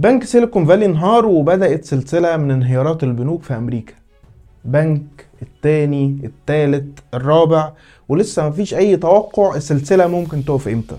بنك سيليكون فالي انهار وبدأت سلسلة من انهيارات البنوك في أمريكا، بنك التاني التالت الرابع، ولسه مفيش أي توقع السلسلة ممكن تقف إمتى.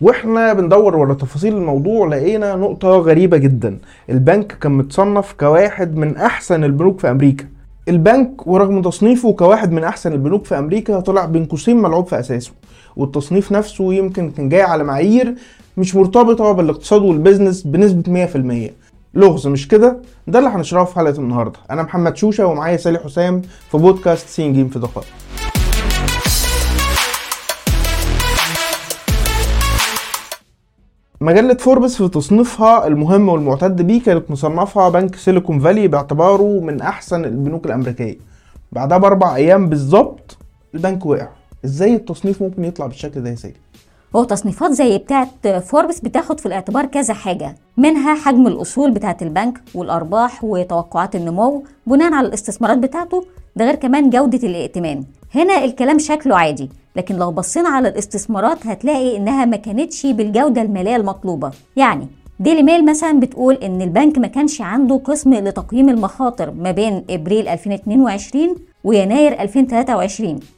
واحنا بندور ورا تفاصيل الموضوع لقينا نقطة غريبة جدا. البنك كان متصنف كواحد من أحسن البنوك في أمريكا. البنك ورغم تصنيفه كواحد من أحسن البنوك في أمريكا طلع بين قوسين ملعوب في أساسه، والتصنيف نفسه يمكن كان جاي على معايير مش مرتبطة بالاقتصاد والبيزنس بنسبة 100%. لغز مش كده؟ ده اللي هنشرحه في حلقة النهاردة. أنا محمد شوشة ومعايا سالي حسام في بودكاست سين جيم في دقائق. مجلة فوربس في تصنيفها المهم والمعتد بيه كانت مصنفها بنك سيليكون فالي باعتباره من أحسن البنوك الأمريكية. بعدها ب4 أيام بالظبط البنك وقع. إزاي التصنيف ممكن يطلع بالشكل ده يا سيدي؟ هو تصنيفات زي بتاعت فوربس بتاخد في الاعتبار كذا حاجة، منها حجم الأصول بتاعت البنك والأرباح وتوقعات النمو بناء على الاستثمارات بتاعته، ده غير كمان جودة الائتمان. هنا الكلام شكله عادي، لكن لو بصينا على الاستثمارات هتلاقي انها ما كانتش بالجودة المالية المطلوبة. يعني ديلي ميل مثلا بتقول ان البنك ما كانش عنده قسم لتقييم المخاطر ما بين ابريل 2022 ويناير 2023،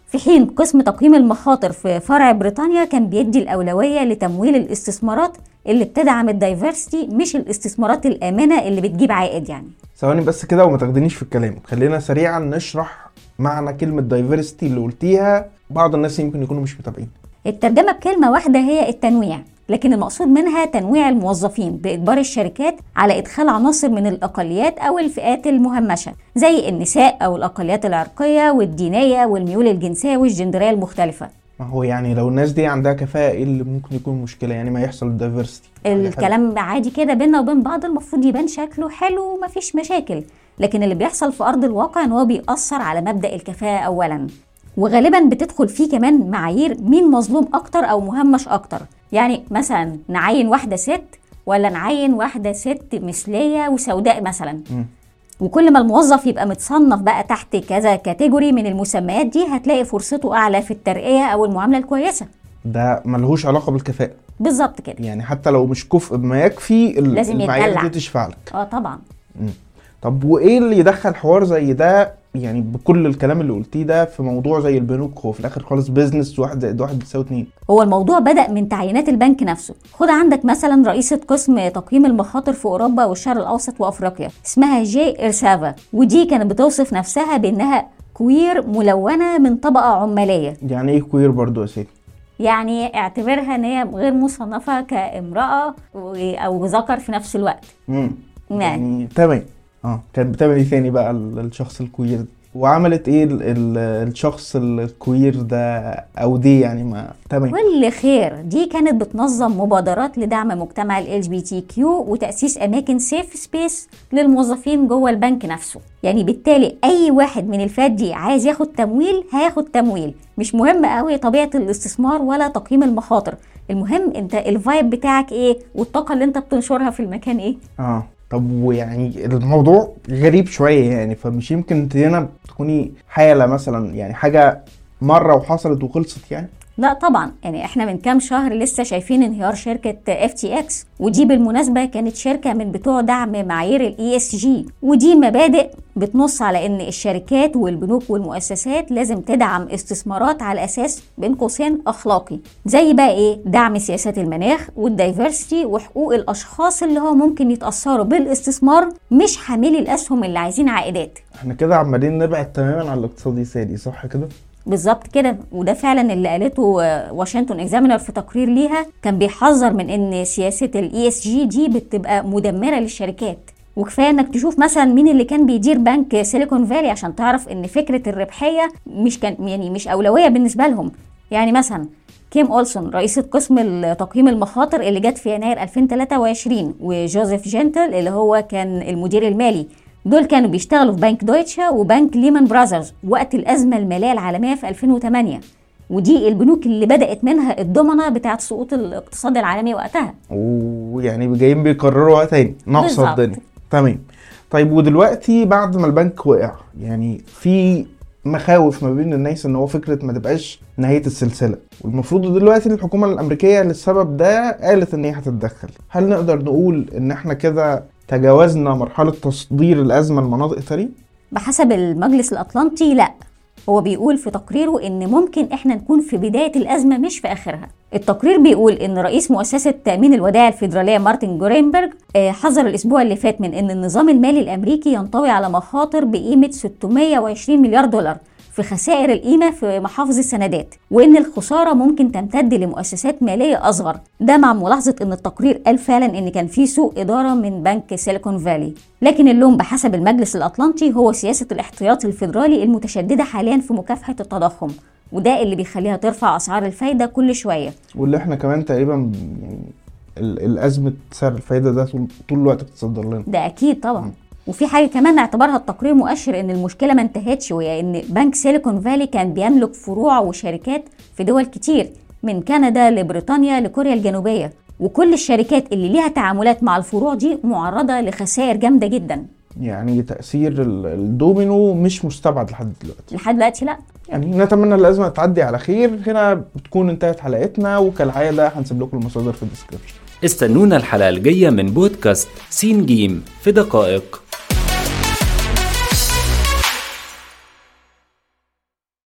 في حين قسم تقييم المخاطر في فرع بريطانيا كان بيدي الأولوية لتمويل الاستثمارات اللي بتدعم الدايفرستي مش الاستثمارات الآمنة اللي بتجيب عائد. يعني ثواني بس كده وما تاخدنيش في الكلام، خلينا سريعا نشرح معنى كلمة دايفرستي اللي قلتيها، بعض الناس يمكن يكونوا مش متابعين. الترجمة بكلمة واحدة هي التنويع، لكن المقصود منها تنويع الموظفين بإجبار الشركات على إدخال عناصر من الأقليات أو الفئات المهمشة زي النساء أو الأقليات العرقية والدينية والميول الجنسية والجندرية المختلفة. ما هو يعني لو الناس دي عندها كفاءة إيه اللي ممكن يكون مشكلة؟ يعني ما يحصل الدايفرستي. الكلام عادي كده بيننا وبين بعض، المفروض يبان شكله حلو ومفيش مشاكل، لكن اللي بيحصل في أرض الواقع إن هو بيأثر على مبدأ الكفاءة أولاً، وغالباً بتدخل فيه كمان معايير مين مظلوم أكتر أو مهمش أكتر. يعني مثلا نعين واحدة ست ولا نعين واحدة ست مثلية وسوداء مثلا وكل ما الموظف يبقى متصنف بقى تحت كذا كاتيجوري من المسميات دي هتلاقي فرصته أعلى في الترقية أو المعاملة الكويسة. ده ملهوش علاقة بالكفاءة بالظبط كده، يعني حتى لو مش كفء بما يكفي المعايير دي تشفع لك. طبعا. طب وإيه اللي يدخل حوار زي ده، يعني بكل الكلام اللي قلتيه ده، في موضوع زي البنوك وفي الاخر خالص بيزنس 1+1=2؟ هو الموضوع بدأ من تعيينات البنك نفسه. خد عندك مثلا رئيسة قسم تقييم المخاطر في أوروبا والشرق الأوسط وأفريقيا اسمها جاي إرسافا، ودي كانت بتوصف نفسها بأنها كوير ملونة من طبقة عمالية. يعني ايه كوير برضو يا سيدي؟ يعني اعتبرها ان هي غير مصنفة كامرأة أو ذكر في نفس الوقت. يعني تمام. كانت بتعمل ايه ثاني بقى الشخص الكوير ده؟ وعملت ايه الشخص الكوير ده او دي؟ يعني ما تمام واللي خير. دي كانت بتنظم مبادرات لدعم مجتمع LGBTQ وتأسيس اماكن سيف سبيس للموظفين جوه البنك نفسه. يعني بالتالي اي واحد من الفئات دي عايز ياخد تمويل هياخد تمويل، مش مهم قوي طبيعة الاستثمار ولا تقييم المخاطر، المهم انت الفايب بتاعك ايه والطاقة اللي انت بتنشرها في المكان ايه. طب ويعني الموضوع غريب شوية يعني، فمش يمكن تينا تكوني حالة مثلا، يعني حاجة مرة وحصلت وخلصت يعني؟ لا طبعا. يعني احنا من كام شهر لسه شايفين انهيار شركة FTX، ودي بالمناسبة كانت شركة من بتوع دعم معايير ESG، ودي مبادئ بتنص على ان الشركات والبنوك والمؤسسات لازم تدعم استثمارات على اساس بين قوسين اخلاقي، زي بقى ايه؟ دعم سياسات المناخ والدايفرستي وحقوق الاشخاص اللي هو ممكن يتأثروا بالاستثمار، مش حاملي الاسهم اللي عايزين عائدات. احنا كده عمالين نبعد تماما عن الاقتصاد السادي، صح كده؟ بالظبط كده. وده فعلا اللي قالته واشنطن اكزامينر في تقرير ليها، كان بيحذر من ان سياسة ESG دي بتبقى مدمرة للشركات. وكفاية انك تشوف مثلا مين اللي كان بيدير بنك سيليكون فالي عشان تعرف ان فكرة الربحية مش اولوية بالنسبة لهم. يعني مثلا كيم أولسون رئيسة قسم تقييم المخاطر اللي جت في يناير 2023 وجوزيف جنتل اللي هو كان المدير المالي، دول كانوا بيشتغلوا في بنك دويتشا وبنك ليمان براذرز وقت الأزمة المالية العالمية في 2008، ودي البنوك اللي بدأت منها الضمنة بتاعت سقوط الاقتصاد العالمي وقتها. ويعني جايين بيكرروا تاني نقص الدنيا. تمام. طيب ودلوقتي بعد ما البنك وقع، يعني في مخاوف ما بين الناس ان هو فكره ما تبقاش نهايه السلسله، والمفروض دلوقتي الحكومه الامريكيه للسبب ده قالت ان هي هتتدخل. هل نقدر نقول ان احنا كده تجاوزنا مرحله تصدير الازمه لمناطق ثري؟ بحسب المجلس الاطلنطي لا، هو بيقول في تقريره ان ممكن احنا نكون في بدايه الازمه مش في اخرها. التقرير بيقول ان رئيس مؤسسه تامين الودائع الفيدراليه مارتن جرينبرغ حذر الاسبوع اللي فات من ان النظام المالي الامريكي ينطوي على مخاطر بقيمه 620 مليار دولار في خسائر القيمه في محافظ السندات، وان الخساره ممكن تمتد لمؤسسات ماليه اصغر. ده مع ملاحظه ان التقرير قال فعلا ان كان في سوء اداره من بنك سيليكون فالي، لكن اللوم بحسب المجلس الاطلنطي هو سياسه الاحتياطي الفيدرالي المتشدده حاليا في مكافحه التضخم، وده اللي بيخليها ترفع اسعار الفايده كل شويه، واللي احنا كمان تقريبا يعني الازمه سعر الفايده ده طول الوقت بتصدر لنا. ده اكيد طبعا. وفي حاجة كمان اعتبرها التقرير مؤشر ان المشكلة ما انتهتش، وهي ان بنك سيليكون فالي كان بيملك فروع وشركات في دول كتير من كندا لبريطانيا لكوريا الجنوبية، وكل الشركات اللي ليها تعاملات مع الفروع دي معرضة لخسائر جامدة جدا. يعني تأثير الدومينو مش مستبعد لحد دلوقتي لا. يعني نتمنى الأزمة تعدي على خير. هنا بتكون انتهت حلقتنا، وكالعادة هنسيب لكم المصادر في الديسكريبشن. استنونا الحلقة الجاية من بودكاست سين جيم في دقائق.